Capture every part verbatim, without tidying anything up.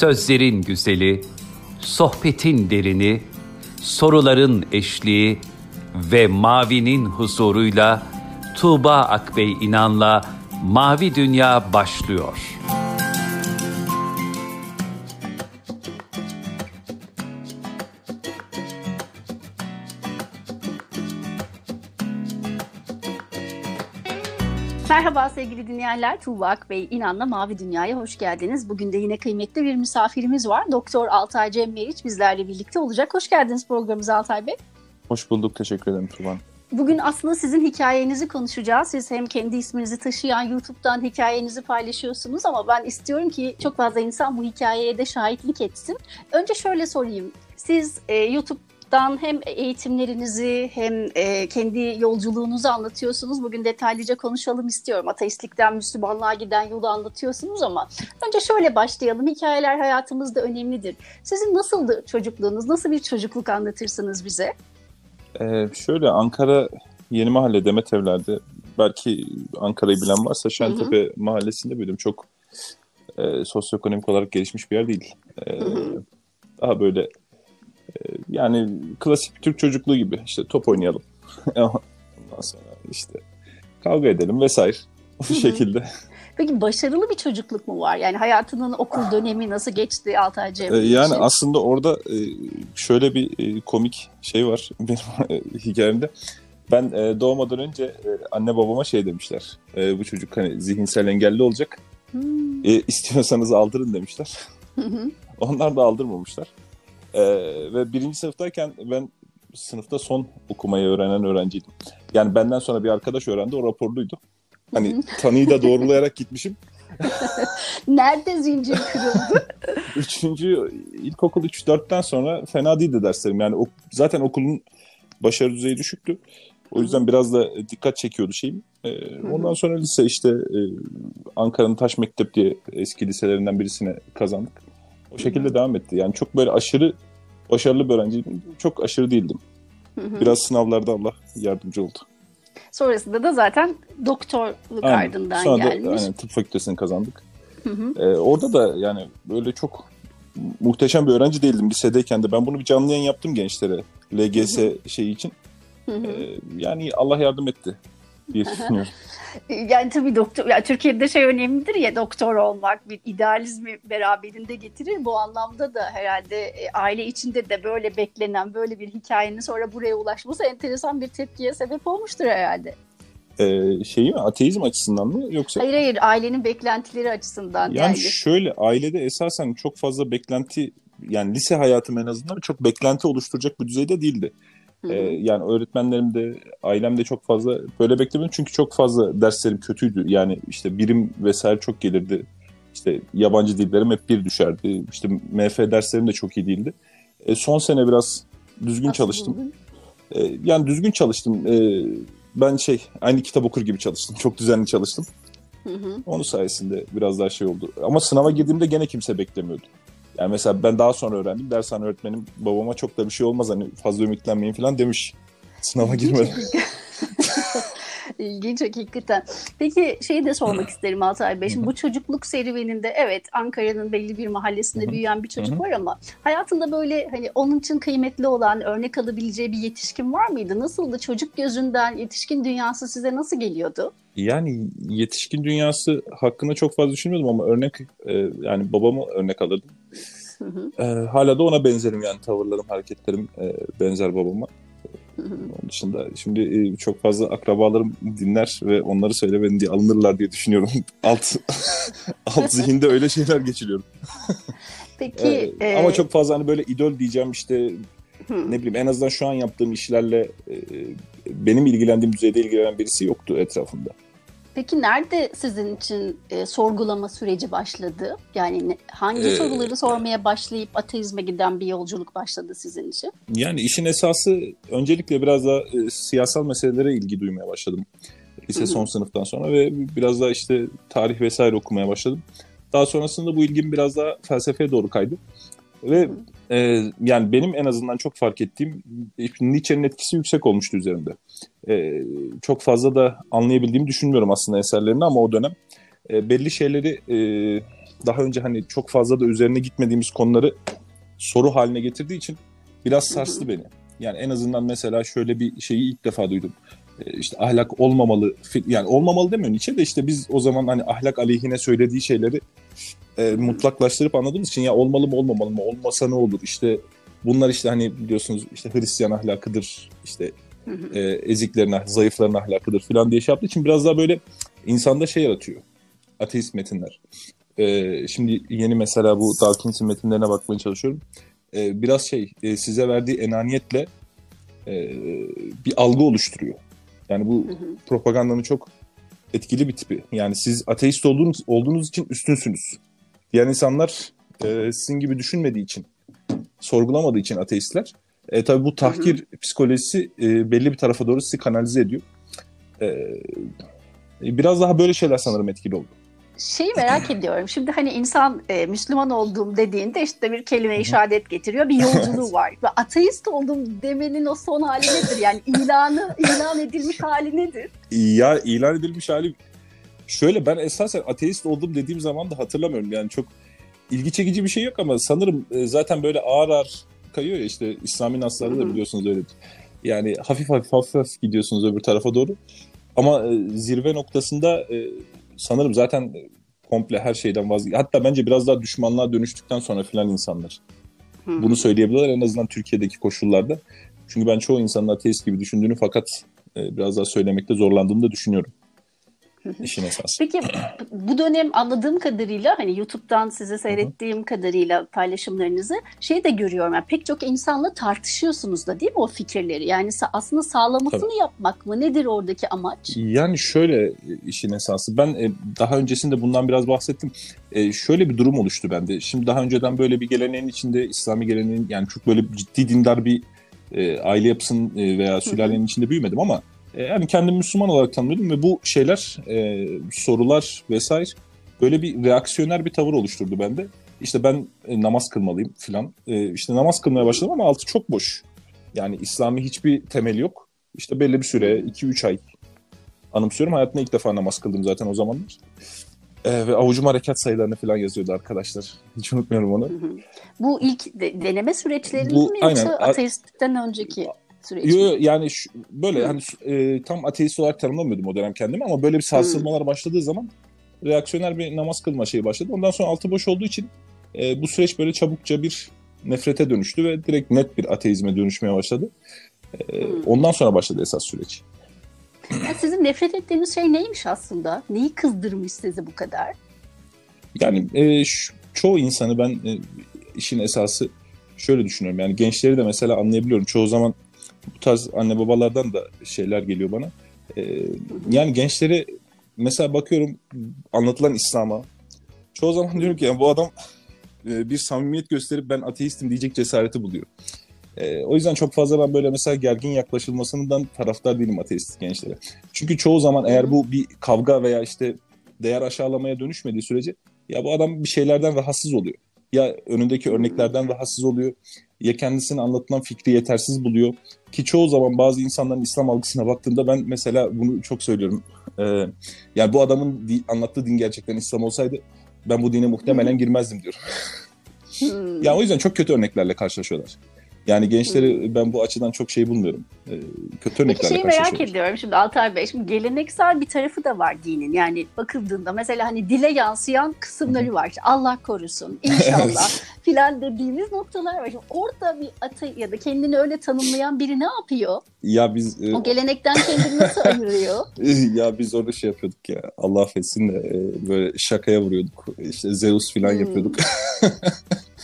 sözlerin güzeli, sohbetin derini, soruların eşliği ve mavinin huzuruyla Tuğba Akbay İnan'la Mavi Dünya başlıyor. Merhaba sevgili dinleyenler, Tuğba Akbay İnan'la Mavi Dünya'ya hoş geldiniz. Bugün de yine kıymetli bir misafirimiz var. Doktor Altay Cem Meriç bizlerle birlikte olacak. Hoş geldiniz programımıza Altay Bey. Hoş bulduk, teşekkür ederim Tuğba. Bugün aslında sizin hikayenizi konuşacağız. Siz hem kendi isminizi taşıyan YouTube'dan hikayenizi paylaşıyorsunuz ama ben istiyorum ki çok fazla insan bu hikayeye de şahitlik etsin. Önce şöyle sorayım, siz e, YouTube hem eğitimlerinizi hem kendi yolculuğunuzu anlatıyorsunuz. Bugün detaylıca konuşalım istiyorum. Ateistlikten Müslümanlığa giden yolu anlatıyorsunuz ama önce şöyle başlayalım. Hikayeler hayatımızda önemlidir. Sizin nasıldı çocukluğunuz? Nasıl bir çocukluk anlatırsınız bize? Ee, şöyle Ankara Yeni Mahalle Demetevler'de, belki Ankara'yı bilen varsa Şentepe hı hı. mahallesinde büyüdüm. Çok e, sosyoekonomik olarak gelişmiş bir yer değil. E, hı hı. Daha böyle yani klasik bir Türk çocukluğu gibi, işte top oynayalım. Ondan sonra işte kavga edelim vesaire. Bu şekilde. Peki başarılı bir çocukluk mu var? Yani hayatının okul dönemi nasıl geçti Altay Cem'in? Yani şey? Aslında orada şöyle bir komik şey var benim hikayemde. Ben doğmadan önce anne babama şey demişler. Bu çocuk hani zihinsel engelli olacak. Hmm. E, istiyorsanız aldırın demişler. Onlar da aldırmamışlar. Ee, ve birinci sınıftayken ben sınıfta son okumayı öğrenen öğrenciydim. Yani benden sonra bir arkadaş öğrendi, o raporluydu. Hani tanıyı da doğrulayarak gitmişim. Nerede zincir kırıldı? Üçüncü, ilkokul üç dörtten sonra fena değildi derslerim. Yani ok- zaten okulun başarı düzeyi düşüktü. O yüzden Hı-hı. biraz da dikkat çekiyordu şeyim. Ee, ondan sonra lise işte e, Ankara'nın Taş Mektep diye eski liselerinden birisine kazandık. O şekilde Hı-hı. devam etti. Yani çok böyle aşırı başarılı bir öğrenciydim. Çok aşırı değildim. Hı-hı. Biraz sınavlarda Allah yardımcı oldu. Sonrasında da zaten doktorluk aynen. ardından sonra gelmiş. Da, aynen, tıp fakültesini kazandık. Ee, orada da yani böyle çok muhteşem bir öğrenci değildim lisedeyken de. Ben bunu bir canlı yayın yaptım gençlere. L G S Hı-hı. şeyi için. Ee, yani Allah yardım etti diye düşünüyorum. Yani tabii doktor, yani Türkiye'de şey önemlidir ya, doktor olmak bir idealizmi beraberinde getirir. Bu anlamda da herhalde e, aile içinde de böyle beklenen böyle bir hikayenin sonra buraya ulaşması enteresan bir tepkiye sebep olmuştur herhalde. Ee, şey mi? Ateizm açısından mı yoksa? Hayır hayır, ailenin beklentileri açısından. Yani, yani şöyle ailede esasen çok fazla beklenti, yani lise hayatım en azından çok beklenti oluşturacak bir düzeyde değildi. Ee, yani öğretmenlerim de ailem de çok fazla böyle beklemedim. Çünkü çok fazla derslerim kötüydü. Yani işte birim vesaire çok gelirdi. İşte yabancı dillerim hep bir düşerdi. İşte M F derslerim de çok iyi değildi. E, son sene biraz düzgün Nasıl çalıştım. E, yani düzgün çalıştım. E, ben şey aynı kitap okur gibi çalıştım. Çok düzenli çalıştım. Hı hı. Onun sayesinde biraz daha şey oldu. Ama sınava girdiğimde gene kimse beklemiyordu. Yani mesela ben daha sonra öğrendim. Dershane öğretmenim babama çok da bir şey olmaz, hani fazla ümitlenmeyin falan demiş. Sınava girmedim. İlginç hakikaten. Peki şeyi de sormak isterim Altay Bey. Şimdi bu çocukluk serüveninde evet Ankara'nın belli bir mahallesinde büyüyen bir çocuk var ama hayatında böyle hani onun için kıymetli olan, örnek alabileceği bir yetişkin var mıydı? Nasıldı? Çocuk gözünden yetişkin dünyası size nasıl geliyordu? Yani yetişkin dünyası hakkında çok fazla düşünmüyordum ama örnek e, yani babamı örnek alırdım. Hı hı. E, hala da ona benzerim, yani tavırlarım, hareketlerim e, benzer babama. Hı hı. Onun dışında şimdi e, çok fazla akrabalarım dinler ve onları söylemeden diye alınırlar diye düşünüyorum. alt alt zihinde öyle şeyler geçiriyorum. Peki e, e... ama çok fazla hani böyle idol diyeceğim işte hı. ne bileyim, en azından şu an yaptığım işlerle e, benim ilgilendiğim düzeyde ilgilenen birisi yoktu etrafımda. Peki nerede sizin için e, sorgulama süreci başladı? Yani ne, hangi ee, soruları sormaya başlayıp ateizme giden bir yolculuk başladı sizin için? Yani işin esası öncelikle biraz daha e, siyasal meselelere ilgi duymaya başladım. Lise Hı-hı. son sınıftan sonra ve biraz daha işte tarih vesaire okumaya başladım. Daha sonrasında bu ilgim biraz daha felsefeye doğru kaydı. Ve e, yani benim en azından çok fark ettiğim Nietzsche'nin etkisi yüksek olmuştu üzerimde. E, çok fazla da anlayabildiğimi düşünmüyorum aslında eserlerini ama o dönem e, belli şeyleri e, daha önce hani çok fazla da üzerine gitmediğimiz konuları soru haline getirdiği için biraz sarstı beni. Yani en azından mesela şöyle bir şeyi ilk defa duydum. E, işte ahlak olmamalı, yani olmamalı demiyor Nietzsche de, işte biz o zaman hani ahlak aleyhine söylediği şeyleri e, mutlaklaştırıp anladığımız için ya olmalı mı olmamalı mı, olmasa ne olur, işte bunlar işte hani biliyorsunuz işte Hristiyan ahlakıdır, işte e, eziklerin, zayıfların ahlakıdır falan diye şey yaptığı için biraz daha böyle insanda şey yaratıyor ateist metinler. E, şimdi yeni mesela bu Dawkins'in metinlerine bakmaya çalışıyorum. E, biraz şey e, size verdiği enaniyetle e, bir algı oluşturuyor. Yani bu propagandanın çok etkili bir tipi. Yani siz ateist olduğunuz, olduğunuz için üstünsünüz. Yani insanlar e, sizin gibi düşünmediği için, sorgulamadığı için ateistler. E, tabii bu tahkir hı hı. psikolojisi e, belli bir tarafa doğru sizi kanalize ediyor. E, biraz daha böyle şeyler sanırım etkili oldu. Şeyi merak ediyorum. Şimdi hani insan e, Müslüman olduğum dediğinde işte bir kelime-i şehadet getiriyor. Bir yolculuğu var. Ve ateist olduğum demenin o son hali nedir? Yani ilanı, ilan edilmiş hali nedir? Ya ilan edilmiş hali... Şöyle, ben esasen ateist olduğum dediğim zaman da hatırlamıyorum. Yani çok ilgi çekici bir şey yok ama sanırım e, zaten böyle ağır ağır kayıyor ya, işte İslami nasları da biliyorsunuz öyle. Yani hafif hafif hafif hafif gidiyorsunuz öbür tarafa doğru. Ama e, zirve noktasında... E, sanırım zaten komple her şeyden vazgeçti. Hatta bence biraz daha düşmanlığa dönüştükten sonra filan insanlar. Hı-hı. Bunu söyleyebilirler en azından Türkiye'deki koşullarda. Çünkü ben çoğu insanın ateist gibi düşündüğünü fakat biraz daha söylemekte zorlandığını da düşünüyorum. Hı-hı. İşin esası. Peki bu dönem anladığım kadarıyla hani YouTube'dan size seyrettiğim Hı-hı. kadarıyla paylaşımlarınızı şey de görüyorum. Yani pek çok insanla tartışıyorsunuz da değil mi o fikirleri? Yani aslında sağlamasını Tabii. yapmak mı? Nedir oradaki amaç? Yani şöyle işin esası. Ben daha öncesinde bundan biraz bahsettim. Şöyle bir durum oluştu bende. Şimdi daha önceden böyle bir geleneğin içinde, İslami geleneğin, yani çok böyle ciddi dindar bir aile yapısının veya sülalenin Hı-hı. içinde büyümedim ama yani kendimi Müslüman olarak tanımlıyordum ve bu şeyler, e, sorular vesaire böyle bir reaksiyoner bir tavır oluşturdu bende. İşte ben e, namaz kılmalıyım filan. E, işte namaz kılmaya başladım ama altı çok boş. Yani İslami hiçbir temeli yok. İşte belli bir süre, iki üç ay anımsıyorum. Hayatımda ilk defa namaz kıldım zaten o zamanlar. E, ve avucuma harekat sayılarını filan yazıyordu arkadaşlar. Hiç unutmuyorum onu. Hı hı. Bu ilk de- deneme süreçleriniz bu, mi yoksa aynen. ateistlikten önceki... Yo, yani şu, böyle Hı. hani e, tam ateist olarak tanımlamıyordum o dönem kendimi ama böyle bir sarsılmalar Hı. başladığı zaman reaksiyoner bir namaz kılma şeyi başladı. Ondan sonra altı boş olduğu için e, bu süreç böyle çabukça bir nefrete dönüştü ve direkt net bir ateizme dönüşmeye başladı. E, ondan sonra başladı esas süreç. Yani sizin nefret ettiğiniz şey neymiş aslında? Neyi kızdırmış sizi bu kadar? Yani e, şu, çoğu insanı ben e, işin esası şöyle düşünüyorum. Yani gençleri de mesela anlayabiliyorum. Çoğu zaman bu tarz anne babalardan da şeyler geliyor bana. Ee, yani gençlere mesela bakıyorum anlatılan İslam'a. Çoğu zaman diyorum ki yani bu adam e, bir samimiyet gösterip ben ateistim diyecek cesareti buluyor. E, o yüzden çok fazla ben böyle mesela gergin yaklaşılmasından taraftar değilim ateist gençlere. Çünkü çoğu zaman eğer bu bir kavga veya işte değer aşağılamaya dönüşmediği sürece ya bu adam bir şeylerden rahatsız oluyor. Ya önündeki örneklerden rahatsız oluyor, ya kendisine anlatılan fikri yetersiz buluyor. Ki çoğu zaman bazı insanların İslam algısına baktığımda ben mesela bunu çok söylüyorum. Ee, yani bu adamın di- anlattığı din gerçekten İslam olsaydı ben bu dine muhtemelen hmm. girmezdim diyorum. hmm. Yani o yüzden çok kötü örneklerle karşılaşıyorlar. Yani gençleri ben bu açıdan çok şey bulmuyorum. Kötü örneklerle karşılaşıyoruz. Peki şeyi merak ediyorum şimdi Altay Bey. Şimdi geleneksel bir tarafı da var dinin. Yani bakıldığında mesela hani dile yansıyan kısımları var. İşte Allah korusun, inşallah filan dediğimiz noktalar var. Şimdi orada bir atay ya da kendini öyle tanımlayan biri ne yapıyor? Ya biz... O gelenekten kendini nasıl ayırıyor? Ya biz orada şey yapıyorduk ya. Allah affetsin de böyle şakaya vuruyorduk. İşte Zeus filan hmm. yapıyorduk.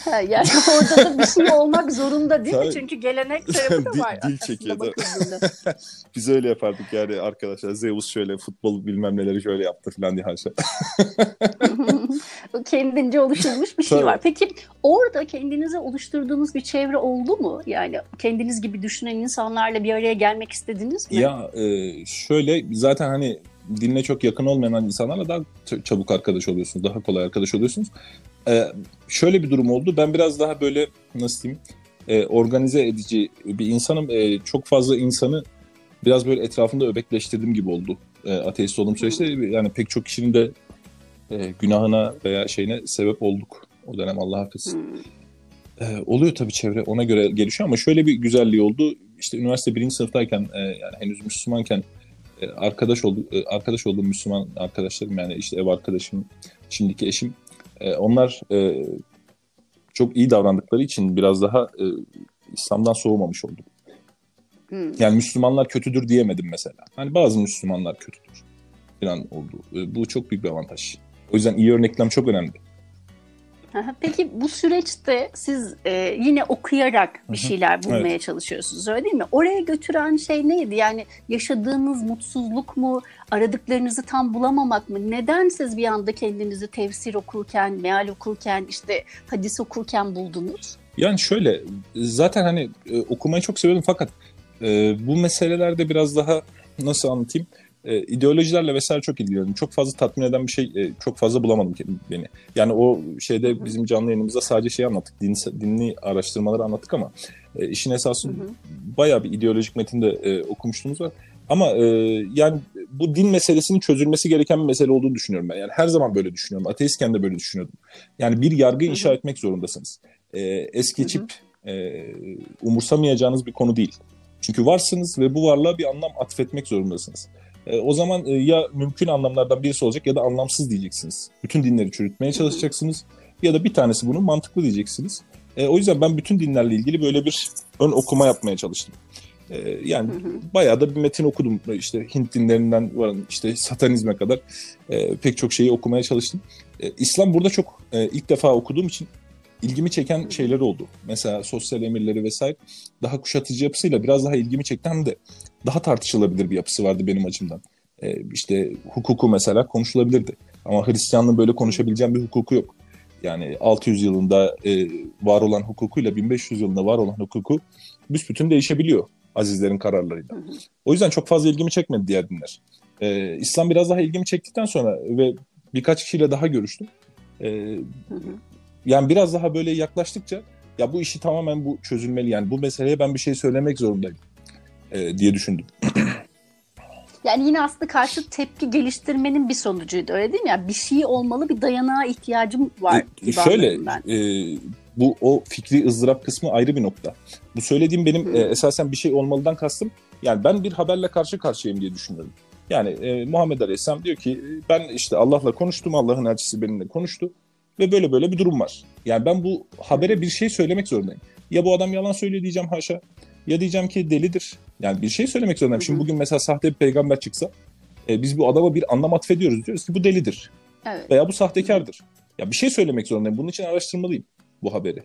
Ha, yani orada da bir şey olmak zorunda değil Tabii. mi? Çünkü gelenek tarafı da var. Dil, dil çekiyor. Biz öyle yapardık yani arkadaşlar. Zeus şöyle futbol bilmem neleri şöyle yaptı falan diye her şey. Kendince oluşturmuş bir Tabii. şey var. Peki orada kendinize oluşturduğunuz bir çevre oldu mu? Yani kendiniz gibi düşünen insanlarla bir araya gelmek istediniz mi? Ya e, şöyle zaten hani dinle çok yakın olmayan insanlarla daha çabuk arkadaş oluyorsunuz. Daha kolay arkadaş oluyorsunuz. Ee, şöyle bir durum oldu. Ben biraz daha böyle nasıl diyeyim e, organize edici bir insanım. E, çok fazla insanı biraz böyle etrafında öbekleştirdiğim gibi oldu. E, ateist olduğum süreçte. Yani pek çok kişinin de e, günahına veya şeyine sebep olduk. O dönem Allah affetsin. Hmm. E, oluyor tabii, çevre ona göre gelişiyor ama şöyle bir güzelliği oldu. İşte üniversite birinci sınıftayken e, yani henüz Müslümanken e, arkadaş oldu e, arkadaş olduğum Müslüman arkadaşlarım, yani işte ev arkadaşım, şimdiki eşim, e, onlar e, çok iyi davrandıkları için biraz daha e, İslam'dan soğumamış oldum. Hmm. Yani Müslümanlar kötüdür diyemedim mesela. Hani bazı Müslümanlar kötüdür falan oldu. E, bu çok büyük bir avantaj. O yüzden iyi örneklem çok önemli. Peki bu süreçte siz e, yine okuyarak bir şeyler bulmaya evet. çalışıyorsunuz, öyle değil mi? Oraya götüren şey neydi? Yani yaşadığınız mutsuzluk mu? Aradıklarınızı tam bulamamak mı? Neden siz bir anda kendinizi tefsir okurken, meal okurken, işte hadis okurken buldunuz? Yani şöyle, zaten hani e, okumayı çok seviyordum fakat e, bu meselelerde biraz daha, nasıl anlatayım? E, ideolojilerle vesaire çok ilgilendim. Çok fazla tatmin eden bir şey, e, çok fazla bulamadım kendim, beni. Yani o şeyde bizim canlı yayınımızda sadece şey anlattık, din, dinli araştırmaları anlattık ama e, işin esası hı hı. bayağı bir ideolojik metinde e, okumuşluğumuz var. Ama e, yani bu din meselesinin çözülmesi gereken bir mesele olduğunu düşünüyorum ben. Yani her zaman böyle düşünüyorum. Ateistken de böyle düşünüyordum. Yani bir yargı hı hı. inşa etmek zorundasınız. E, es geçip e, umursamayacağınız bir konu değil. Çünkü varsınız ve bu varlığa bir anlam atfetmek zorundasınız. E, o zaman e, ya mümkün anlamlardan birisi olacak ya da anlamsız diyeceksiniz. Bütün dinleri çürütmeye çalışacaksınız ya da bir tanesi bunun mantıklı diyeceksiniz. E, o yüzden ben bütün dinlerle ilgili böyle bir ön okuma yapmaya çalıştım. E, yani hı hı. bayağı da bir metin okudum. İşte Hint dinlerinden varan işte satanizme kadar e, pek çok şeyi okumaya çalıştım. E, İslam burada çok e, ilk defa okuduğum için ilgimi çeken şeyler oldu. Mesela sosyal emirleri vesaire daha kuşatıcı yapısıyla biraz daha ilgimi çekti, hem de daha tartışılabilir bir yapısı vardı benim açımdan. Ee, işte hukuku mesela konuşulabilirdi. Ama Hristiyanlığın böyle konuşabileceğim bir hukuku yok. Yani altı yüz yılında e, var olan hukukuyla bin beş yüz yılında var olan hukuku büsbütün değişebiliyor azizlerin kararlarıyla. O yüzden çok fazla ilgimi çekmedi diğer dinler. Ee, İslam biraz daha ilgimi çektikten sonra ve birkaç kişiyle daha görüştüm. Ee, yani biraz daha böyle yaklaştıkça ya bu işi tamamen bu çözülmeli, yani bu meseleye ben bir şey söylemek zorundayım diye düşündüm. Yani yine aslında karşı tepki geliştirmenin bir sonucuydu, öyle değil mi? Yani bir şey olmalı, bir dayanağa ihtiyacım var. E, şöyle, e, bu o fikri ızdırap kısmı ayrı bir nokta. Bu söylediğim benim hmm. e, esasen bir şey olmalıdan kastım. Yani ben bir haberle karşı karşıyayım diye düşünüyorum. Yani e, Muhammed Aleyhisselam diyor ki ben işte Allah'la konuştum, Allah'ın elçisi benimle konuştu ve böyle böyle bir durum var. Yani ben bu habere bir şey söylemek zorundayım. Ya bu adam yalan söylüyor diyeceğim haşa, ya diyeceğim ki delidir. Yani bir şey söylemek zorundayım. Hı hı. Şimdi bugün mesela sahte bir peygamber çıksa e, biz bu adama bir anlam atfediyoruz. Diyoruz ki bu delidir. Evet. Veya bu sahtekardır. Ya bir şey söylemek zorundayım. Bunun için araştırmalıyım bu haberi.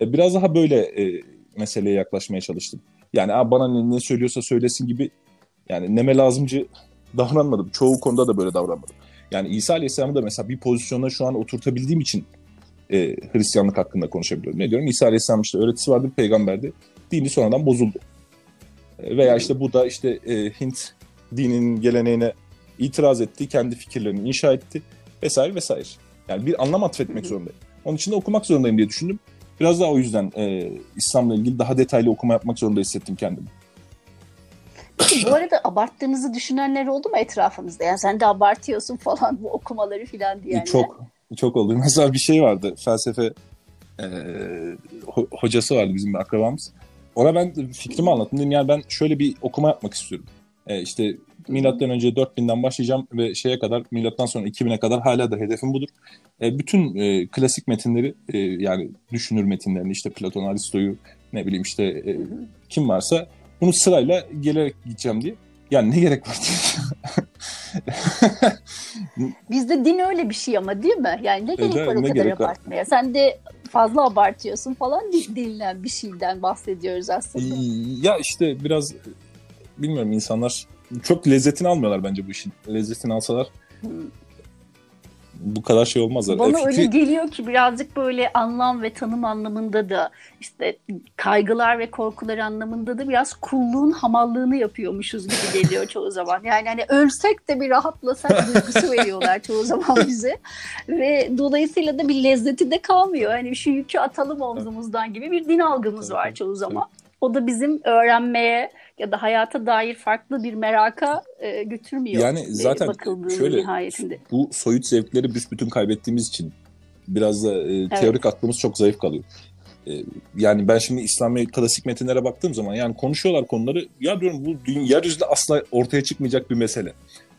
E, biraz daha böyle e, meseleye yaklaşmaya çalıştım. Yani a, bana ne, ne söylüyorsa söylesin gibi, yani neme lazımcı davranmadım. Çoğu konuda da böyle davranmadım. Yani İsa Aleyhisselam'ı da mesela bir pozisyona şu an oturtabildiğim için e, Hristiyanlık hakkında konuşabiliyorum. Ne diyorum? İsa Aleyhisselam işte öğretisi vardı, peygamberdi. Dini sonradan bozuldu. Veya işte bu da işte e, Hint dininin geleneğine itiraz etti, kendi fikirlerini inşa etti vesaire vesaire. Yani bir anlam atfetmek zorundayım. Onun için de okumak zorundayım diye düşündüm. Biraz daha o yüzden e, İslam'la ilgili daha detaylı okuma yapmak zorunda hissettim kendimi. Peki bu arada abarttığınızı düşünenler oldu mu etrafınızda? Yani sen de abartıyorsun falan bu okumaları falan diyenler. Çok, çok oldu. Mesela bir şey vardı, felsefe e, hocası vardı bizim bir akrabamız. Ona ben fikrimi anlattım. Dedim yani ben şöyle bir okuma yapmak istiyorum. Ee, işte milattan önce dört binden başlayacağım ve şeye kadar, milattan sonra iki bine kadar hala da hedefim budur. Ee, bütün e, klasik metinleri e, yani düşünür metinlerini, işte Platon, Aristo'yu, ne bileyim işte e, kim varsa bunu sırayla gelerek gideceğim diye. Yani ne gerek var? Bizde din öyle bir şey ama, değil mi? Yani ne gerek evet, var o kadar abartmaya? Var. Sen de fazla abartıyorsun falan denilen bir şeyden bahsediyoruz aslında. Ya işte biraz bilmiyorum, insanlar çok lezzetini almıyorlar bence bu işin. Lezzetini alsalar hmm. bu kadar şey olmaz. Bana fikri... öyle geliyor ki birazcık böyle anlam ve tanım anlamında da, işte kaygılar ve korkular anlamında da biraz kulluğun hamallığını yapıyormuşuz gibi geliyor çoğu zaman. Yani hani ölsek de bir rahatlasak duygusu veriyorlar çoğu zaman bize. Ve dolayısıyla da bir lezzeti de kalmıyor. Hani şu yükü atalım omzumuzdan gibi bir din algımız var çoğu zaman. O da bizim öğrenmeye, ya da hayata dair farklı bir meraka e, götürmüyor. Yani zaten e, şöyle nihayetinde. Bu soyut zevkleri büsbütün kaybettiğimiz için biraz da e, teorik evet. aklımız çok zayıf kalıyor. E, yani ben şimdi İslami klasik metinlere baktığım zaman yani konuşuyorlar konuları, ya diyorum bu yeryüzünde asla ortaya çıkmayacak bir mesele.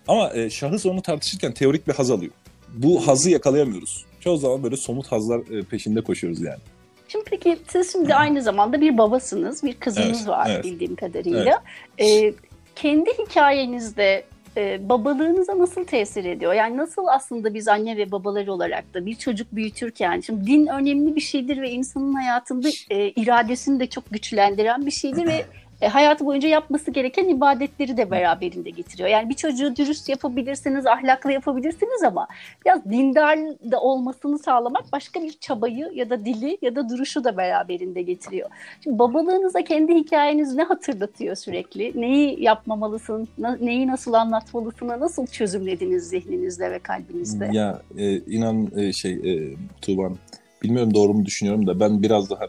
Ama e, şahıs onu tartışırken teorik bir haz alıyor. Bu hazı yakalayamıyoruz. Çoğu zaman böyle somut hazlar e, peşinde koşuyoruz yani. Şimdi peki siz şimdi hmm. aynı zamanda bir babasınız, bir kızınız evet, var evet. bildiğim kadarıyla. Evet. E, kendi hikayenizde e, babalığınıza nasıl tesir ediyor? Yani nasıl aslında biz anne ve babalar olarak da bir çocuk büyütürken, şimdi din önemli bir şeydir ve insanın hayatında e, iradesini de çok güçlendiren bir şeydir ve E, hayatı boyunca yapması gereken ibadetleri de beraberinde getiriyor. Yani bir çocuğu dürüst yapabilirsiniz, ahlaklı yapabilirsiniz ama biraz dindar da olmasını sağlamak başka bir çabayı ya da dili ya da duruşu da beraberinde getiriyor. Şimdi babalığınıza kendi hikayeniz ne hatırlatıyor sürekli? Neyi yapmamalısın, na- neyi nasıl anlatmalısın, nasıl çözümlediniz zihninizde ve kalbinizde? Ya e, inan e, şey e, Tuğban, bilmiyorum doğru mu düşünüyorum da ben biraz daha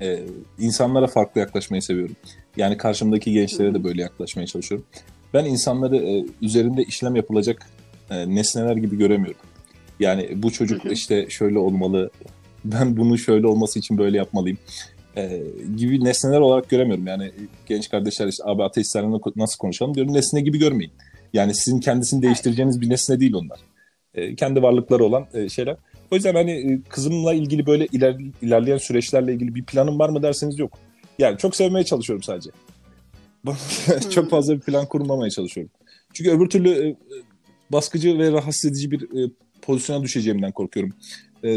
e, insanlara farklı yaklaşmayı seviyorum. Yani karşımdaki gençlere de böyle yaklaşmaya çalışıyorum. Ben insanları e, üzerinde işlem yapılacak e, nesneler gibi göremiyorum. Yani bu çocuk işte şöyle olmalı, ben bunu şöyle olması için böyle yapmalıyım e, gibi nesneler olarak göremiyorum. Yani genç kardeşler işte abi ateistlerle nasıl konuşalım diyorum, nesne gibi görmeyin. Yani sizin kendisini değiştireceğiniz bir nesne değil onlar. E, kendi varlıkları olan e, şeyler. O yüzden hani kızımla ilgili böyle iler, ilerleyen süreçlerle ilgili bir planım var mı derseniz yok. Yani çok sevmeye çalışıyorum sadece. Çok fazla bir plan kurmamaya çalışıyorum. Çünkü öbür türlü baskıcı ve rahatsız edici bir pozisyona düşeceğimden korkuyorum.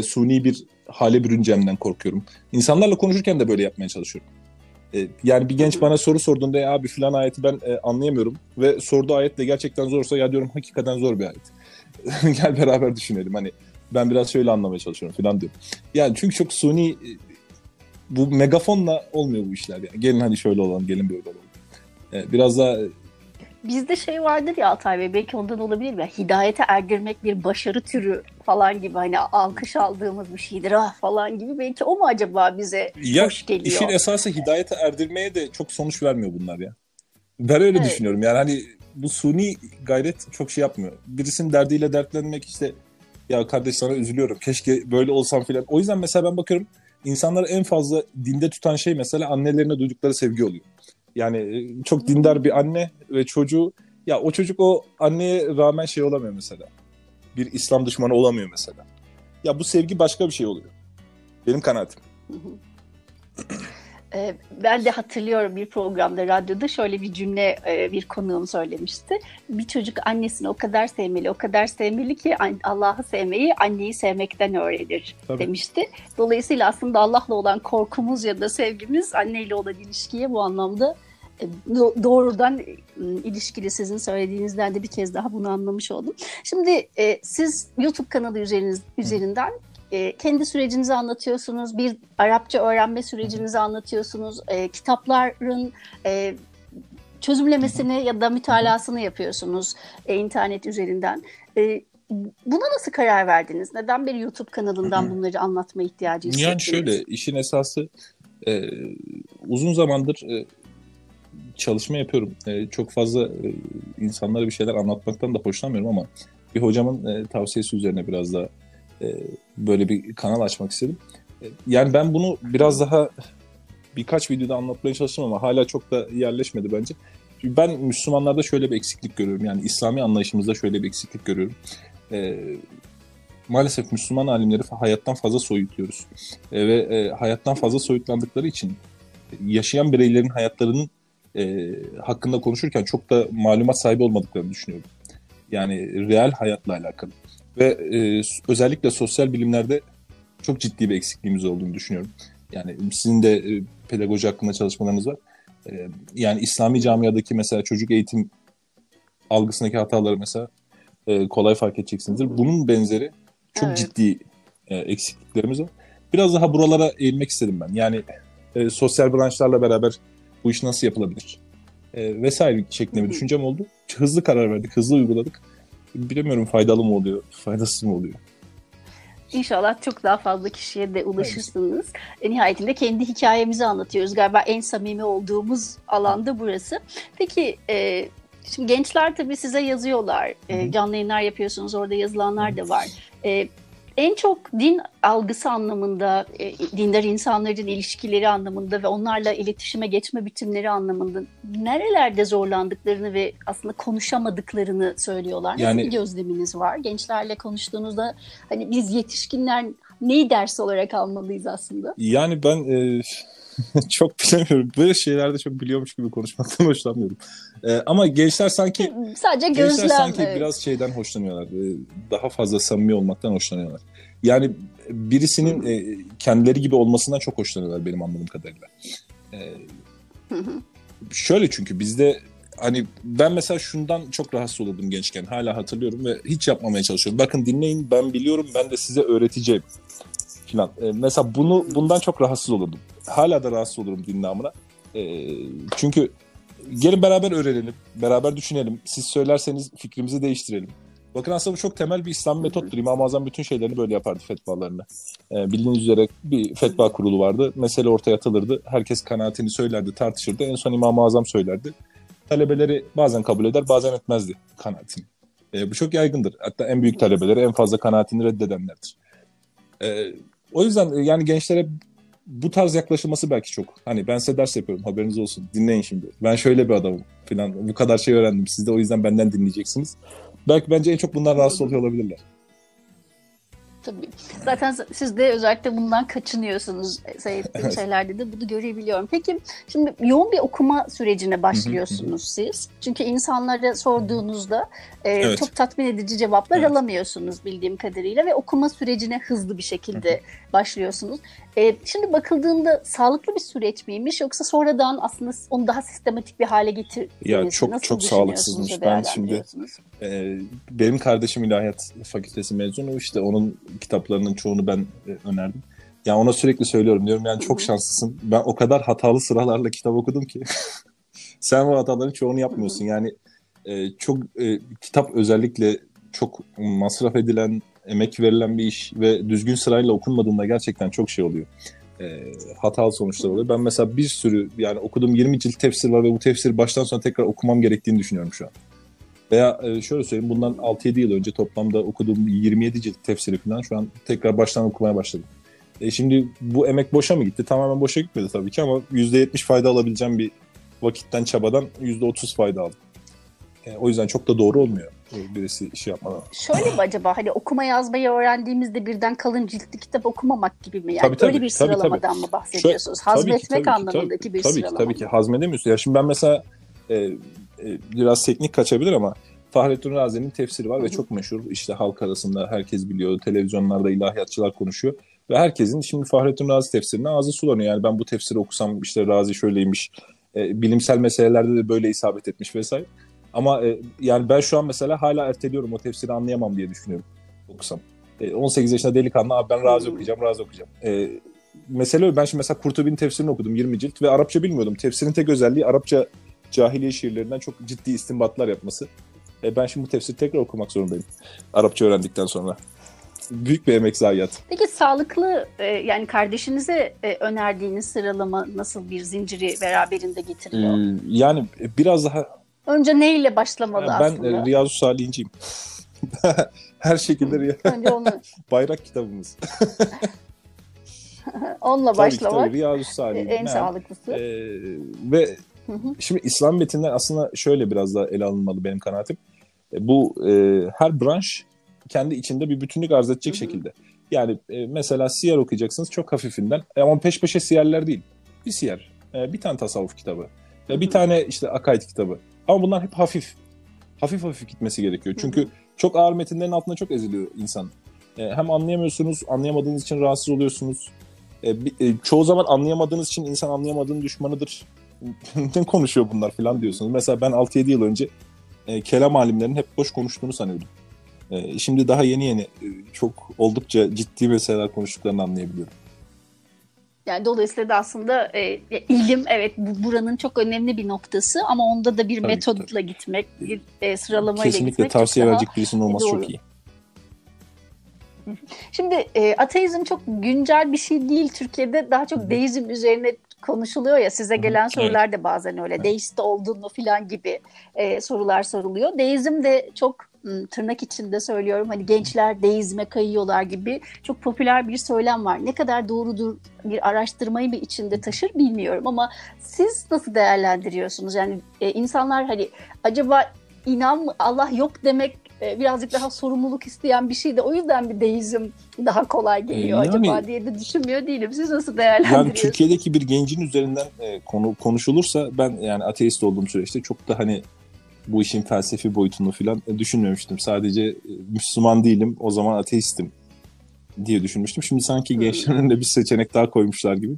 Suni bir hale bürüneceğimden korkuyorum. İnsanlarla konuşurken de böyle yapmaya çalışıyorum. Yani bir genç bana soru sorduğunda ya abi filan ayeti ben anlayamıyorum ve sorduğu ayet de gerçekten zorsa ya diyorum hakikaten zor bir ayet. Gel beraber düşünelim. Hani ben biraz şöyle anlamaya çalışıyorum filan diyorum. Yani çünkü çok suni... Bu megafonla olmuyor bu işler yani. Gelin hani şöyle olalım, gelin böyle olalım. Ee, biraz daha... Bizde şey vardır ya Altay Bey, belki ondan olabilir mi? Hidayete erdirmek bir başarı türü falan gibi, hani alkış aldığımız bir şeydir ah falan gibi. Belki o mu acaba bize ya, hoş geliyor? İşin esası hidayete erdirmeye de çok sonuç vermiyor bunlar ya. Ben öyle evet. düşünüyorum yani hani bu suni gayret çok şey yapmıyor. Birisinin derdiyle dertlenmek işte ya kardeş sana üzülüyorum, keşke böyle olsam filan. O yüzden mesela ben bakıyorum İnsanları en fazla dinde tutan şey mesela annelerine duydukları sevgi oluyor. Yani çok dindar bir anne ve çocuğu, ya o çocuk o anneye rağmen şey olamıyor mesela. Bir İslam düşmanı olamıyor mesela. Ya bu sevgi başka bir şey oluyor. Benim kanaatim. Ben de hatırlıyorum bir programda, radyoda şöyle bir cümle bir konuğum söylemişti. Bir çocuk annesini o kadar sevmeli, o kadar sevmeli ki Allah'ı sevmeyi anneyi sevmekten öğrenir Tabii. demişti. Dolayısıyla aslında Allah'la olan korkumuz ya da sevgimiz anneyle olan ilişkiye bu anlamda doğrudan ilişkili. Sizin söylediğinizden de bir kez daha bunu anlamış oldum. Şimdi siz YouTube kanalı üzeriniz, üzerinden kendi sürecinizi anlatıyorsunuz, bir Arapça öğrenme sürecinizi anlatıyorsunuz, e, kitapların e, çözümlemesini ya da mütalasını yapıyorsunuz e, internet üzerinden. E, buna nasıl karar verdiniz? Neden bir YouTube kanalından bunları anlatma ihtiyacı hissettiniz? Yani şöyle, işin esası e, uzun zamandır e, çalışma yapıyorum. E, çok fazla e, insanlara bir şeyler anlatmaktan da hoşlanmıyorum ama bir hocamın e, tavsiyesi üzerine biraz daha böyle bir kanal açmak istedim. Yani ben bunu biraz daha birkaç videoda anlatmaya çalıştım ama hala çok da yerleşmedi bence. Çünkü ben Müslümanlarda şöyle bir eksiklik görüyorum. Yani İslami anlayışımızda şöyle bir eksiklik görüyorum. E, maalesef Müslüman alimleri hayattan fazla soyutluyoruz. E, ve e, hayattan fazla soyutlandıkları için yaşayan bireylerin hayatlarının e, hakkında konuşurken çok da malumat sahibi olmadıklarını düşünüyorum. Yani real hayatla alakalı. Ve e, özellikle sosyal bilimlerde çok ciddi bir eksikliğimiz olduğunu düşünüyorum. Yani sizin de e, pedagoji hakkında çalışmalarınız var. E, yani İslami camiadaki mesela çocuk eğitim algısındaki hataları mesela e, kolay fark edeceksinizdir. Bunun benzeri çok evet. ciddi e, eksikliklerimiz var. Biraz daha buralara eğilmek istedim ben. Yani e, sosyal branşlarla beraber bu iş nasıl yapılabilir? E, vesaire şeklinde bir düşüncem oldu. Hızlı karar verdik, hızlı uyguladık. Bilemiyorum faydalı mı oluyor, faydasız mı oluyor? İnşallah çok daha fazla kişiye de ulaşırsınız. Evet. Nihayetinde kendi hikayemizi anlatıyoruz. Galiba en samimi olduğumuz alanda burası. Peki e, şimdi gençler tabii size yazıyorlar. E, canlı yayınlar yapıyorsunuz. Orada yazılanlar da var. E, en çok din algısı anlamında, e, dindar insanların ilişkileri anlamında ve onlarla iletişime geçme biçimleri anlamında nerelerde zorlandıklarını ve aslında konuşamadıklarını söylüyorlar. Yani, nasıl bir gözleminiz var? Gençlerle konuştuğunuzda hani biz yetişkinler neyi ders olarak almalıyız aslında? Yani ben e, çok bilemiyorum. Böyle şeylerde çok biliyormuş gibi konuşmaktan hoşlanmıyorum. E, ama gençler sanki sadece gözlem, gençler sanki evet. biraz şeyden hoşlanıyorlar. E, daha fazla samimi olmaktan hoşlanıyorlar. Yani birisinin e, kendileri gibi olmasından çok hoşlanıyorlar benim anladığım kadarıyla. E, şöyle çünkü bizde hani ben mesela şundan çok rahatsız olurdum gençken. Hala hatırlıyorum ve hiç yapmamaya çalışıyorum. Bakın dinleyin, ben biliyorum, ben de size öğreteceğim falan. E, mesela bunu bundan çok rahatsız olurdum. Hala da rahatsız olurum dinlamına. E, çünkü gelin beraber öğrenelim, beraber düşünelim. Siz söylerseniz fikrimizi değiştirelim. Bakın aslında bu çok temel bir İslam metottur. İmam-ı Azam bütün şeylerini böyle yapardı, fetvalarını. E, bildiğiniz üzere bir fetva kurulu vardı. Mesele ortaya atılırdı. Herkes kanaatini söylerdi, tartışırdı. En son İmam-ı Azam söylerdi. Talebeleri bazen kabul eder, bazen etmezdi kanaatini. E, bu çok yaygındır. Hatta en büyük talebeleri en fazla kanaatini reddedenlerdir. E, o yüzden e, yani gençlere bu tarz yaklaşılması belki çok. Hani ben size ders yapıyorum, haberiniz olsun. Dinleyin şimdi. Ben şöyle bir adamım falan. Bu kadar şey öğrendim. Siz de o yüzden benden dinleyeceksiniz. Belki bence en çok bundan rahatsız oluyor olabilirler. Tabii. Zaten siz de özellikle bundan kaçınıyorsunuz. Seyrettiğim şeylerde de bunu görebiliyorum. Peki şimdi yoğun bir okuma sürecine başlıyorsunuz siz. Çünkü insanlara sorduğunuzda e, evet. çok tatmin edici cevaplar evet. alamıyorsunuz bildiğim kadarıyla. Ve okuma sürecine hızlı bir şekilde başlıyorsunuz. E, şimdi bakıldığında sağlıklı bir süreç miymiş? Yoksa sonradan aslında onu daha sistematik bir hale getirdiniz. Ya çok nasıl çok sağlıksızmış. Ben şimdi e, benim kardeşim İlahiyat Fakültesi mezunu. İşte onun kitaplarının çoğunu ben önerdim. Yani ona sürekli söylüyorum, diyorum yani çok şanslısın. Ben o kadar hatalı sıralarla kitap okudum ki. Sen o hataların çoğunu yapmıyorsun. Yani e, çok e, kitap özellikle çok masraf edilen, emek verilen bir iş ve düzgün sırayla okunmadığında gerçekten çok şey oluyor. E, hatalı sonuçlar oluyor. Ben mesela bir sürü yani okuduğum yirmi cilt tefsir var ve bu tefsiri baştan sona tekrar okumam gerektiğini düşünüyorum şu an. Veya şöyle söyleyeyim, bundan altı yedi yıl önce toplamda okuduğum yirmi yedi cilt tefsiri falan şu an tekrar baştan okumaya başladım. E şimdi bu emek boşa mı gitti? Tamamen boşa gitmedi tabii ki ama yüzde yetmiş fayda alabileceğim bir vakitten, çabadan yüzde otuz fayda aldım. E, o yüzden çok da doğru olmuyor birisi şey yapmadan. Şöyle mi acaba hani okuma yazmayı öğrendiğimizde birden kalın ciltli kitap okumamak gibi mi? Yani tabii, tabii, öyle bir tabii, sıralamadan tabii. mı bahsediyorsunuz? Hazmetmek tabii, anlamındaki tabii, bir tabii, sıralama. Tabii ki hazmedemiyorsun. Ya şimdi ben mesela E, biraz teknik kaçabilir ama Fahreddin Razi'nin tefsiri var ve çok meşhur. İşte halk arasında herkes biliyor. Televizyonlarda ilahiyatçılar konuşuyor. Ve herkesin şimdi Fahreddin Razi tefsirine ağzı sulanıyor. Yani ben bu tefsiri okusam işte Razi şöyleymiş, e, bilimsel meselelerde de böyle isabet etmiş vesaire. Ama e, yani ben şu an mesela hala erteliyorum. O tefsiri anlayamam diye düşünüyorum okusam. E, on sekiz yaşında delikanlı abi ben Razi okuyacağım, Razi okuyacağım. E, mesele ben şimdi mesela Kurtubi'nin tefsirini okudum yirmi cilt ve Arapça bilmiyordum. Tefsirin tek özelliği Arapça cahiliye şiirlerinden çok ciddi istinbatlar yapması. E ben şimdi bu tefsiri tekrar okumak zorundayım. Arapça öğrendikten sonra. Büyük bir emek zayiatı. Peki sağlıklı yani kardeşinize önerdiğiniz sıralama nasıl bir zinciri beraberinde getiriyor? Ee, yani biraz daha... Önce neyle başlamalı yani ben aslında? Ben Riyaz-ı Salih'ciyim. Her şekilde Önce onu... bayrak kitabımız. Onunla tabii başlamak. Tabii Riyaz-ı Salih'ciyim. En yani. Sağlıklısı. Ee, ve şimdi İslam metinden aslında şöyle biraz daha ele alınmalı benim kanaatim. Bu e, her branş kendi içinde bir bütünlük arz edecek hı hı. şekilde. Yani e, mesela siyer okuyacaksınız çok hafifinden e, ama peş peşe siyerler değil. Bir siyer, e, bir tane tasavvuf kitabı, e, bir hı hı. tane işte akaid kitabı. Ama bunlar hep hafif. Hafif hafif gitmesi gerekiyor. Çünkü hı hı. çok ağır metinlerin altında çok eziliyor insan. E, hem anlayamıyorsunuz, anlayamadığınız için rahatsız oluyorsunuz. E, bir, e, çoğu zaman anlayamadığınız için insan anlayamadığının düşmanıdır. Ne konuşuyor bunlar falan diyorsunuz. Mesela ben altı yedi yıl önce e, kelam alimlerinin hep boş konuştuğunu sanıyordum. E, şimdi daha yeni yeni e, çok oldukça ciddi meseleler konuştuklarını anlayabiliyorum. Yani dolayısıyla da aslında e, ilim evet bu, buranın çok önemli bir noktası ama onda da bir tabii, metodla tabii. gitmek, bir e, sıralamayla kesinlikle gitmek. Kesinlikle tavsiye verecek birisinin olması doğru. Çok iyi. Şimdi e, ateizm çok güncel bir şey değil Türkiye'de. Daha çok deizm üzerine konuşuluyor ya, size gelen sorular da bazen öyle. Deist oldun mu falan gibi e, sorular soruluyor. Deizm de çok tırnak içinde söylüyorum, hani gençler deizme kayıyorlar gibi çok popüler bir söylem var. Ne kadar doğrudur, bir araştırmayı bir içinde taşır bilmiyorum ama siz nasıl değerlendiriyorsunuz? Yani e, insanlar hani acaba inan Allah yok demek e, birazcık daha sorumluluk isteyen bir şey de o yüzden bir deizm daha kolay geliyor e, acaba yani, diye de düşünmüyor değilim. Siz nasıl değerlendiriyorsunuz? Yani Türkiye'deki bir gencin üzerinden e, konu konuşulursa ben yani ateist olduğum süreçte çok da hani bu işin felsefi boyutunu falan düşünmemiştim. Sadece Müslüman değilim, o zaman ateistim diye düşünmüştüm. Şimdi sanki gençlerin önüne bir seçenek daha koymuşlar gibi.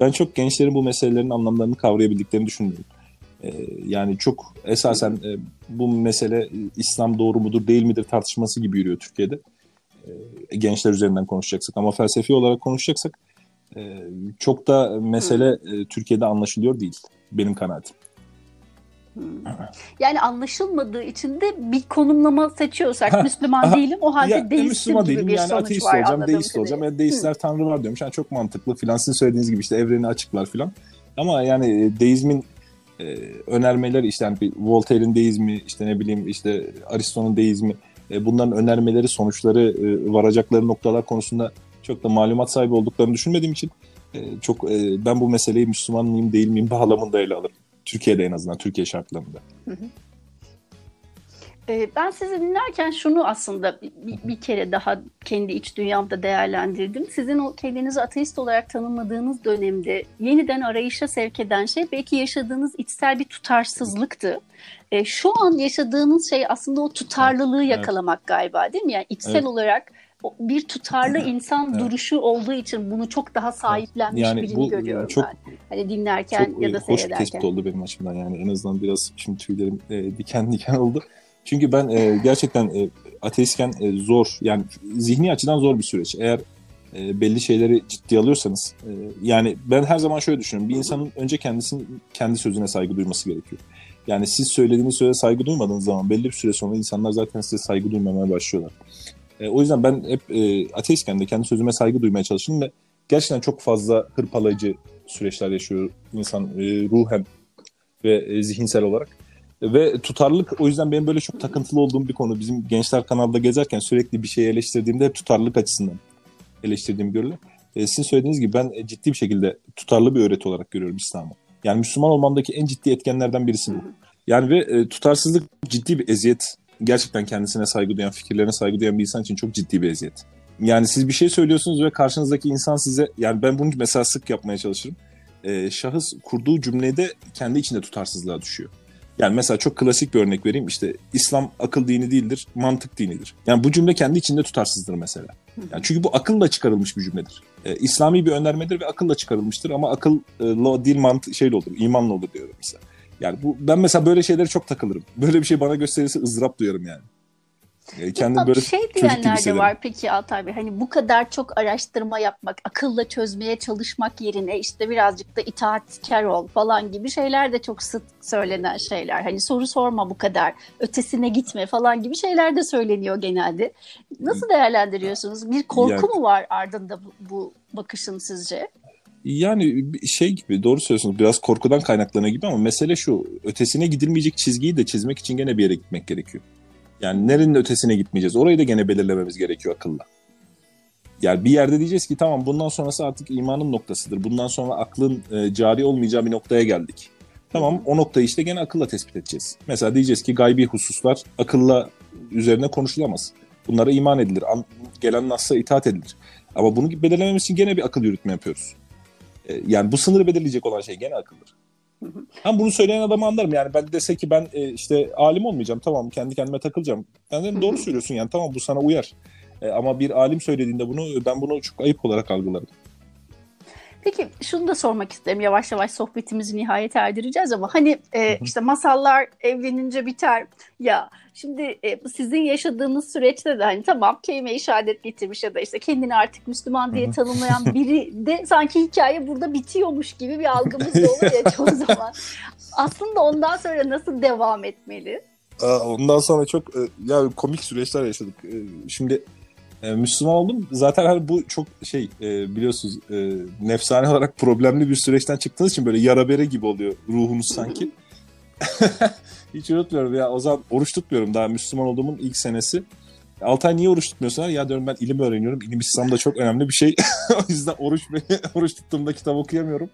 Ben çok gençlerin bu meselelerin anlamlarını kavrayabildiklerini düşünmüyorum. Ee, yani çok esasen e, bu mesele İslam doğru mudur değil midir tartışması gibi yürüyor Türkiye'de. Ee, gençler üzerinden konuşacaksak ama felsefi olarak konuşacaksak e, çok da mesele e, Türkiye'de anlaşılıyor değil benim kanaatim. Hmm. Yani anlaşılmadığı için de bir konumlama seçiyorsak Müslüman aha, değilim o halde ya, deistim gibi değilim, bir yani sonuç ateist var. Olacağım, deist olacağım. Yani deistler hmm. tanrı var diyormuş. Yani çok mantıklı filan. Sizin söylediğiniz gibi işte evreni açıklar filan. Ama yani deizmin e, önermeleri işte yani Voltaire'in deizmi, işte ne bileyim işte Aristo'nun deizmi, e, bunların önermeleri, sonuçları, e, varacakları noktalar konusunda çok da malumat sahibi olduklarını düşünmediğim için e, çok e, ben bu meseleyi Müslüman mıyım değil miyim bağlamında ele alırım. Türkiye'de en azından, Türkiye şartlarında. Hı hı. Ee, ben sizi dinlerken şunu aslında bir, bir kere daha kendi iç dünyamda değerlendirdim. Sizin o kendinizi ateist olarak tanımladığınız dönemde yeniden arayışa sevk eden şey belki yaşadığınız içsel bir tutarsızlıktı. Ee, şu an yaşadığınız şey aslında o tutarlılığı yakalamak evet. galiba değil mi? Yani içsel evet. olarak bir tutarlı insan evet. duruşu olduğu için bunu çok daha sahiplenmiş yani birini bu, görüyorum çok, ben. Hani dinlerken ya da seyrederken. Çok hoş bir tespit oldu benim açımdan yani. En azından biraz şimdi tüylerim e, diken diken oldu. Çünkü ben e, gerçekten e, ateistken e, zor yani zihni açıdan zor bir süreç. Eğer e, belli şeyleri ciddiye alıyorsanız e, yani ben her zaman şöyle düşünüyorum. Bir insanın önce kendisinin kendi sözüne saygı duyması gerekiyor. Yani siz söylediğiniz söze saygı duymadığınız zaman belli bir süre sonra insanlar zaten size saygı duymamaya başlıyorlar. O yüzden ben hep e, ateistken de kendi sözüme saygı duymaya çalıştım ve gerçekten çok fazla hırpalayıcı süreçler yaşıyor insan e, ruhen ve e, zihinsel olarak. Ve tutarlılık o yüzden benim böyle çok takıntılı olduğum bir konu. Bizim gençler kanalda gezerken sürekli bir şeyi eleştirdiğimde hep tutarlılık açısından eleştirdiğim görülür. E, sizin söylediğiniz gibi ben ciddi bir şekilde tutarlı bir öğreti olarak görüyorum İslam'ı. Yani Müslüman olmamdaki en ciddi etkenlerden birisi bu. Yani ve e, tutarsızlık ciddi bir eziyet. Gerçekten kendisine saygı duyan, fikirlerine saygı duyan bir insan için çok ciddi bir eziyet. Yani siz bir şey söylüyorsunuz ve karşınızdaki insan size... Yani ben bunu mesela sık yapmaya çalışırım. Ee, şahıs kurduğu cümlede kendi içinde tutarsızlığa düşüyor. Yani mesela çok klasik bir örnek vereyim. İşte İslam akıl dini değildir, mantık dinidir. Yani bu cümle kendi içinde tutarsızdır mesela. Yani çünkü bu akılla çıkarılmış bir cümledir. Ee, İslami bir önermedir ve akılla çıkarılmıştır. Ama akılla değil mantık şeyle olur, imanla olur diyorum mesela. Yani bu, ben mesela böyle şeylere çok takılırım. Böyle bir şey bana gösterirse ızdırap duyarım yani. E, kendim böyle şey diyenler de var peki Altay Bey. Hani bu kadar çok araştırma yapmak, akılla çözmeye çalışmak yerine işte birazcık da itaatkar ol falan gibi şeyler de çok sık söylenen şeyler. Hani soru sorma bu kadar, ötesine gitme falan gibi şeyler de söyleniyor genelde. Nasıl değerlendiriyorsunuz? Bir korku yani, mu var ardında bu, bu bakışın sizce? Yani şey gibi doğru söylüyorsunuz biraz korkudan kaynaklanıyor gibi ama mesele şu ötesine gidilmeyecek çizgiyi de çizmek için gene bir yere gitmek gerekiyor. Yani nerenin ötesine gitmeyeceğiz orayı da gene belirlememiz gerekiyor akılla. Yani bir yerde diyeceğiz ki tamam bundan sonrası artık imanın noktasıdır. Bundan sonra aklın e, cari olmayacağı bir noktaya geldik. Tamam o noktayı işte gene akılla tespit edeceğiz. Mesela diyeceğiz ki gaybi hususlar akılla üzerine konuşulamaz. Bunlara iman edilir. Gelen nas'a itaat edilir. Ama bunu belirlememiz için gene bir akıl yürütme yapıyoruz. Yani bu sınırı belirleyecek olan şey gene akıldır. Ama bunu söyleyen adamı anlarım. Yani ben dese ki ben işte alim olmayacağım. Tamam kendi kendime takılacağım. Ben dedim doğru söylüyorsun yani tamam bu sana uyar. Ama bir alim söylediğinde bunu ben bunu çok ayıp olarak algılarım. Peki şunu da sormak isterim. Yavaş yavaş sohbetimizi nihayete erdireceğiz ama hani e, işte masallar evlenince biter ya. Şimdi e, sizin yaşadığınız süreçte de hani tamam kelime-i şehadet getirmiş ya da işte kendini artık Müslüman diye tanımlayan biri de sanki hikaye burada bitiyormuş gibi bir algımız da oluyor ya çoğu zaman. Aslında ondan sonra nasıl devam etmeli? Ondan sonra çok ya komik süreçler yaşadık. Şimdi E, Müslüman oldum. Zaten hani bu çok şey e, biliyorsunuz e, nefsane olarak problemli bir süreçten çıktığınız için böyle yara bere gibi oluyor ruhunuz sanki. Hiç unutmuyorum ya, o zaman oruç tutmuyorum daha Müslüman olduğumun ilk senesi. Altay niye oruç tutmuyorsun? Ya diyorum ben ilim öğreniyorum. İlim İslam'da çok önemli bir şey. O yüzden oruç oruç tuttuğumda kitap okuyamıyorum.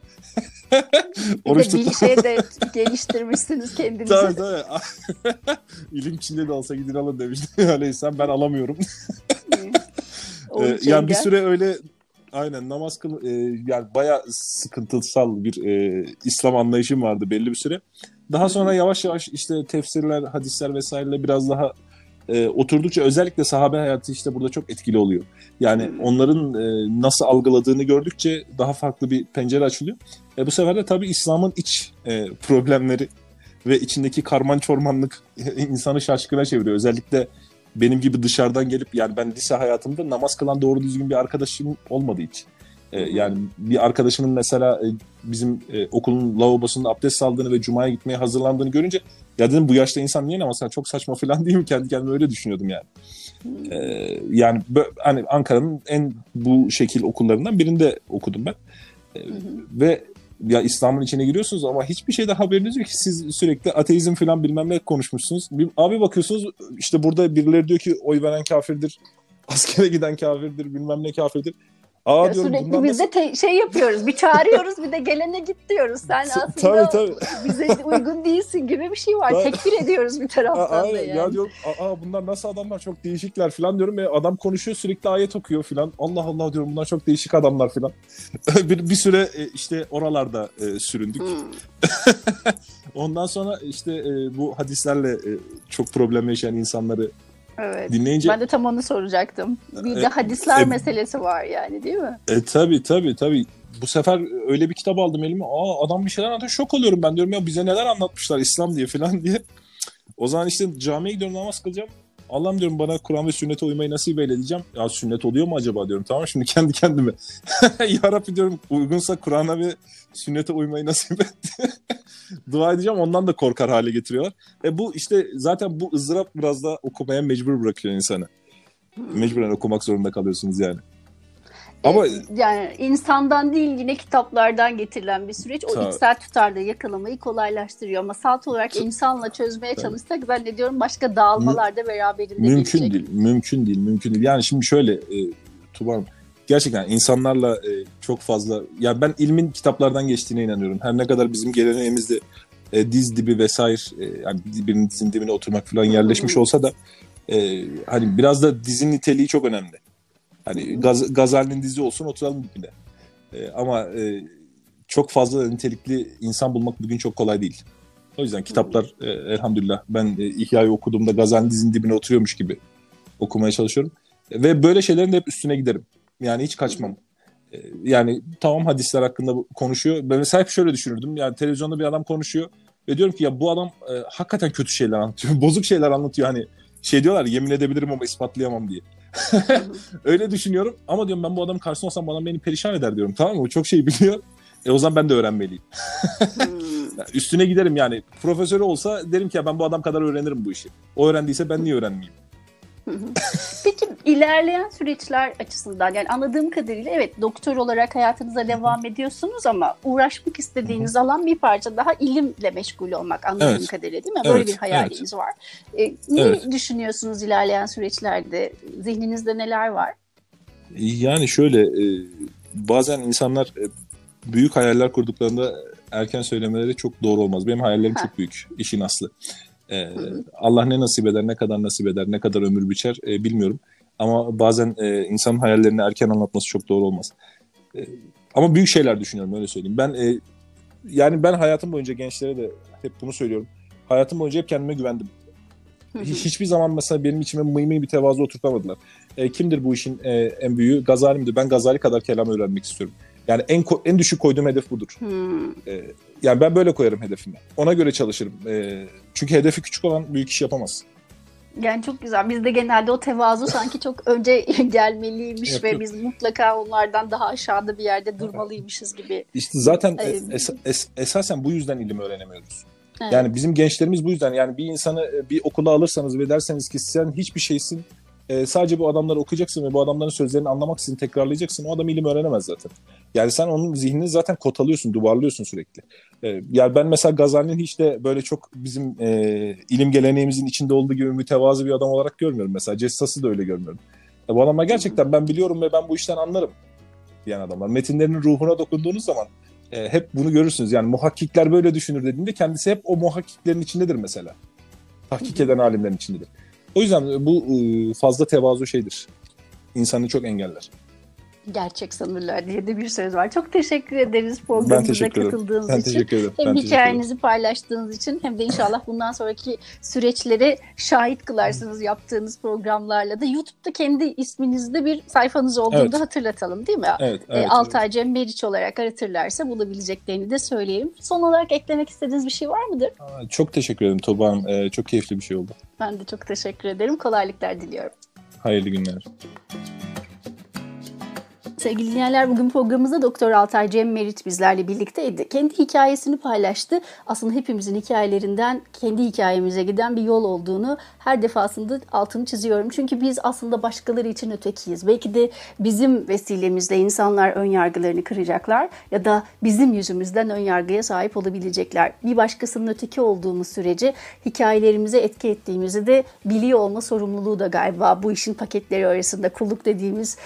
Oruç tuttum. Bir şey de geliştirmişsiniz kendinizi. Tabii tabii. İlim Çin'de de olsa gidin alın demiştim. Öyleyse ben alamıyorum. ee, yani bir süre öyle aynen namaz kıl e, yani bayağı sıkıntısal bir e, İslam anlayışım vardı belli bir süre. Daha sonra yavaş yavaş işte tefsirler, hadisler vesaireyle biraz daha E, oturdukça özellikle sahabe hayatı işte burada çok etkili oluyor. Yani onların e, nasıl algıladığını gördükçe daha farklı bir pencere açılıyor. E, bu sefer de tabii İslam'ın iç e, problemleri ve içindeki karman çormanlık e, insanı şaşkına çeviriyor. Özellikle benim gibi dışarıdan gelip yani ben lise hayatımda namaz kılan doğru düzgün bir arkadaşım olmadı hiç. E, yani bir arkadaşımın mesela e, bizim e, okulun lavabosunda abdest aldığını ve cumaya gitmeye hazırlandığını görünce ya dedim bu yaşta insan niye namaz kılıyor? Çok saçma falan değil mi? Kendi kendime öyle düşünüyordum yani. Ee, yani bö- hani Ankara'nın en bu şekil okullarından birinde okudum ben. Ee, ve ya İslam'ın içine giriyorsunuz ama hiçbir şeyde haberiniz yok ki siz sürekli ateizm falan bilmem ne konuşmuşsunuz. Bir, abi bakıyorsunuz işte burada birileri diyor ki oy veren kafirdir, askere giden kafirdir, bilmem ne kafirdir. Aa, diyorum, sürekli biz de te- şey yapıyoruz, bir çağırıyoruz bir de gelene git diyoruz. Sen aslında tabii, tabii. bize uygun değilsin gibi bir şey var. Tekfir ediyoruz bir taraftan aa, da yani. Ya diyorum aa bunlar nasıl adamlar çok değişikler falan diyorum. E, adam konuşuyor sürekli ayet okuyor falan. Allah Allah diyorum bunlar çok değişik adamlar falan. bir, bir süre işte oralarda e, süründük. Hmm. Ondan sonra işte e, bu hadislerle e, çok problem yaşayan insanları evet. Dinleyince... Ben de tam onu soracaktım. Bir de hadisler e, meselesi var yani değil mi? E tabii tabii tabii. Bu sefer öyle bir kitap aldım elime. Aa adam bir şeyler anlatıyor. Şok oluyorum ben diyorum ya bize neler anlatmışlar İslam diye falan diye. O zaman işte camiye gidiyorum namaz kılacağım. Allah'ım diyorum bana Kur'an ve sünnete uymayı nasip eyle diyeceğim. Ya sünnet oluyor mu acaba diyorum. Tamam şimdi kendi kendime. Ya Rabbi diyorum uygunsa Kur'an'a ve sünnete uymayı nasip et. Dua edeceğim ondan da korkar hale getiriyorlar. E bu işte zaten bu ızdırap biraz da okumaya mecbur bırakıyor insanı. Mecburen okumak zorunda kalıyorsunuz yani. Ama yani insandan değil yine kitaplardan getirilen bir süreç o tabii. içsel tutarda yakalamayı kolaylaştırıyor ama salt olarak insanla çözmeye tabii. çalışsak zannediyorum başka dağılmalar da beraberinde mümkün gelecek. Mümkün değil, mümkün değil, mümkün değil. Yani şimdi şöyle e, Tuğba Hanım, gerçekten insanlarla e, çok fazla, yani ben ilmin kitaplardan geçtiğine inanıyorum. Her ne kadar bizim geleneğimizde e, diz dibi vesaire, e, yani birinin dizinin dibine oturmak falan yerleşmiş olsa da e, hani biraz da dizin niteliği çok önemli. Hani Gaz- Gazali'nin dizi olsun oturalım bugüne. Ee, ama e, çok fazla nitelikli insan bulmak bugün çok kolay değil. O yüzden kitaplar e, elhamdülillah ben e, İhya'yı okuduğumda Gazali'nin dizinin dibine oturuyormuş gibi okumaya çalışıyorum. E, ve böyle şeylerin de hep üstüne giderim. Yani hiç kaçmam. E, yani tamam hadisler hakkında konuşuyor. Ben mesela hep şöyle düşünürdüm. Yani televizyonda bir adam konuşuyor. Ve diyorum ki ya bu adam e, hakikaten kötü şeyler anlatıyor. Bozuk şeyler anlatıyor. Hani şey diyorlar yemin edebilirim ama ispatlayamam diye. Öyle düşünüyorum ama diyorum ben bu adamın karşısında olsam bu adam beni perişan eder diyorum, tamam mı? O çok şey biliyor. E o zaman ben de öğrenmeliyim. Yani üstüne giderim yani. Profesörü olsa derim ki ya ben bu adam kadar öğrenirim bu işi. O öğrendiyse ben niye öğrenmeyeyim? Peki ilerleyen süreçler açısından yani anladığım kadarıyla evet doktor olarak hayatınıza devam ediyorsunuz ama uğraşmak istediğiniz alan bir parça daha ilimle meşgul olmak anladığım evet. kadarıyla değil mi? Böyle evet, bir hayaliniz evet. var. Ee, ne evet. düşünüyorsunuz ilerleyen süreçlerde? Zihninizde neler var? Yani şöyle bazen insanlar büyük hayaller kurduklarında erken söylemeleri çok doğru olmaz. Benim hayallerim ha. çok büyük işin aslı. Ee, Allah ne nasip eder, ne kadar nasip eder, ne kadar ömür biçer e, bilmiyorum. Ama bazen e, insanın hayallerini erken anlatması çok doğru olmaz. E, ama büyük şeyler düşünüyorum, öyle söyleyeyim. Ben e, yani ben hayatım boyunca gençlere de hep bunu söylüyorum. Hayatım boyunca hep kendime güvendim. Hiçbir zaman mesela benim içime mıymıy bir tevazu oturtamadılar. E, kimdir bu işin e, en büyüğü? Gazali midir? Ben Gazali kadar kelam öğrenmek istiyorum. Yani en ko- en düşük koyduğum hedef budur. Hmm. Ee, yani ben böyle koyarım hedefimi. Ona göre çalışırım. Ee, çünkü hedefi küçük olan büyük iş yapamaz. Yani çok güzel. Bizde genelde o tevazu sanki çok önce gelmeliymiş yok, ve yok. Biz mutlaka onlardan daha aşağıda bir yerde durmalıymışız gibi. İşte zaten ee, es- es- esasen bu yüzden ilim öğrenemiyoruz. Evet. Yani bizim gençlerimiz bu yüzden. Yani bir insanı bir okula alırsanız ve derseniz ki sen hiçbir şeysin. e, sadece bu adamları okuyacaksın ve bu adamların sözlerini anlamak için tekrarlayacaksın. O adam ilim öğrenemez zaten. Yani sen onun zihnini zaten kotalıyorsun, duvarlıyorsun sürekli. E, yani ben mesela Gazali'nin hiç de böyle çok bizim e, ilim geleneğimizin içinde olduğu gibi mütevazı bir adam olarak görmüyorum. Mesela Cessas'ı da öyle görmüyorum. E, bu adamlar gerçekten ben biliyorum ve ben bu işten anlarım diyen adamlar. Metinlerinin ruhuna dokunduğunuz zaman e, hep bunu görürsünüz. Yani muhakkikler böyle düşünür dediğinde kendisi hep o muhakkiklerin içindedir mesela. Tahkik eden alimlerin içindedir. O yüzden bu fazla tevazu şeydir. İnsanı çok engeller. Gerçek sanırlar diye de bir söz var. Çok teşekkür ederiz programımıza katıldığınız ben için. Hem hikayenizi paylaştığınız için hem de inşallah bundan sonraki süreçlere şahit kılarsınız yaptığınız programlarla da. YouTube'da kendi isminizde bir sayfanız olduğunu evet. da hatırlatalım değil mi? Evet, evet, Altay evet. Cem Meriç olarak aratırlarsa bulabileceklerini de söyleyeyim. Son olarak eklemek istediğiniz bir şey var mıdır? Aa, çok teşekkür ederim Tuğba Hanım. Ee, çok keyifli bir şey oldu. Ben de çok teşekkür ederim. Kolaylıklar diliyorum. Hayırlı günler. Sevgili dinleyenler, bugün programımızda Doktor Altay Cem Meriç bizlerle birlikteydi. Kendi hikayesini paylaştı. Aslında hepimizin hikayelerinden kendi hikayemize giden bir yol olduğunu her defasında altını çiziyorum. Çünkü biz aslında başkaları için ötekiyiz. Belki de bizim vesilemizle insanlar ön yargılarını kıracaklar ya da bizim yüzümüzden ön yargıya sahip olabilecekler. Bir başkasının öteki olduğumuz sürece hikayelerimize etki ettiğimizi de biliyor olma sorumluluğu da galiba bu işin paketleri arasında, kulluk dediğimiz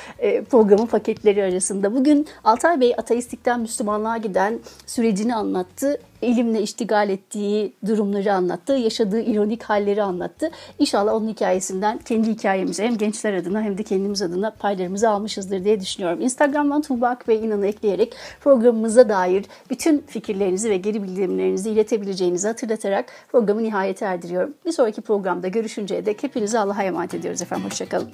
programın paketleri arasında. Bugün Altay Bey ateistlikten Müslümanlığa giden sürecini anlattı. İlimle iştigal ettiği durumları anlattı. Yaşadığı ironik halleri anlattı. İnşallah onun hikayesinden kendi hikayemizi hem gençler adına hem de kendimiz adına paylarımızı almışızdır diye düşünüyorum. Instagram'dan Tuğba Akbay İnan'ı ekleyerek programımıza dair bütün fikirlerinizi ve geri bildirimlerinizi iletebileceğinizi hatırlatarak programı nihayete erdiriyorum. Bir sonraki programda görüşünceye dek hepinizi Allah'a emanet ediyoruz efendim. Hoşçakalın.